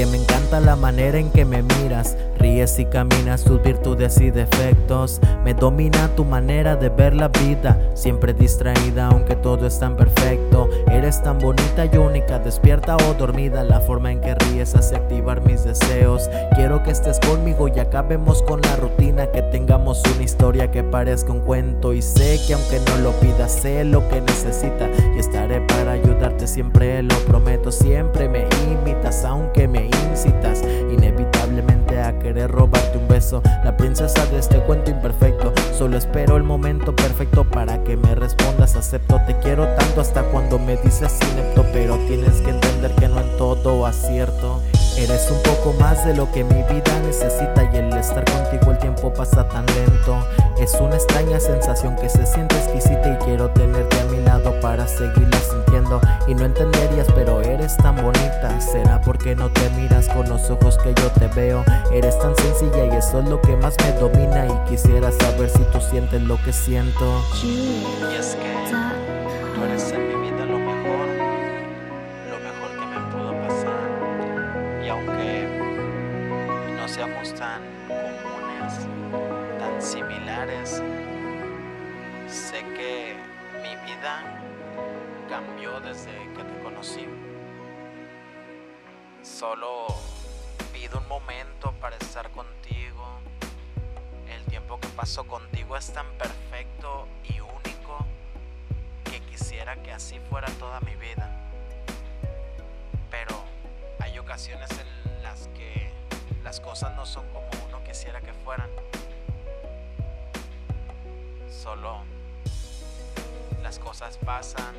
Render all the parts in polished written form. que me encanta la manera en que me miras. Ríes y caminas, tus virtudes y defectos. Me domina tu manera de ver la vida, siempre distraída aunque todo es tan perfecto. Eres tan bonita y única, despierta o dormida. La forma en que ríes hace activar mis deseos. Quiero que estés conmigo y acabemos con la rutina, que tengamos una historia que parezca un cuento. Y sé que aunque no lo pidas, sé lo que necesitas y estaré para ayudarte, siempre lo prometo. Siempre me imitas aunque me incitas inevitablemente a querer robarte un beso. La princesa de este cuento imperfecto, solo espero el momento perfecto para que me respondas. Acepto, te quiero tanto hasta cuando me dices inepto, pero tienes que entender que no en todo acierto. Eres un poco más de lo que mi vida necesita, y el estar contigo el tiempo pasa tan lento. Es una extraña sensación que se siente exquisita, y quiero tenerte a mi lado para seguirla sintiendo. Y no entenderías, pero eres tan bonita. ¿Será porque no te miras con los ojos que yo te veo? Eres tan sencilla y eso es lo que más me domina, y quisiera saber si tú sientes lo que siento. Y es que tú eres en mi vida lo mejor que me pudo pasar. Y aunque no seamos tan comunes, tan similares, sé que mi vida cambió desde que te conocí. Solo pido un momento para estar contigo. El tiempo que paso contigo es tan perfecto y único que quisiera que así fuera toda mi vida. Pero hay ocasiones en las que las cosas no son como uno quisiera que fueran. Solo las cosas pasan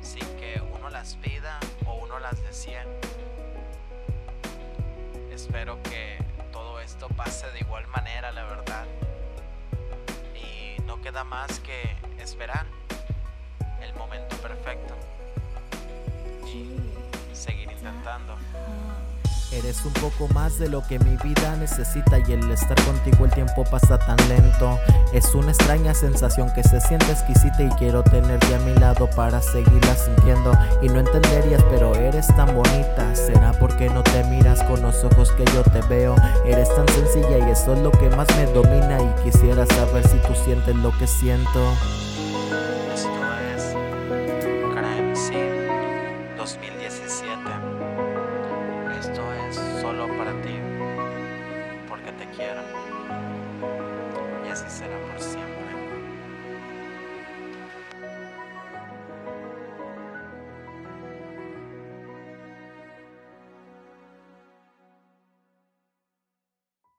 sin que uno las pida o uno las desee. Espero que todo esto pase de igual manera, la verdad. Y no queda más que esperar el momento perfecto y seguir intentando. Eres un poco más de lo que mi vida necesita, y el estar contigo el tiempo pasa tan lento. Es una extraña sensación que se siente exquisita, y quiero tenerte a mi lado para seguirla sintiendo. Y no entenderías, pero eres tan bonita. ¿Será porque no te miras con los ojos que yo te veo? Eres tan sencilla y eso es lo que más me domina, y quisiera saber si tú sientes lo que siento.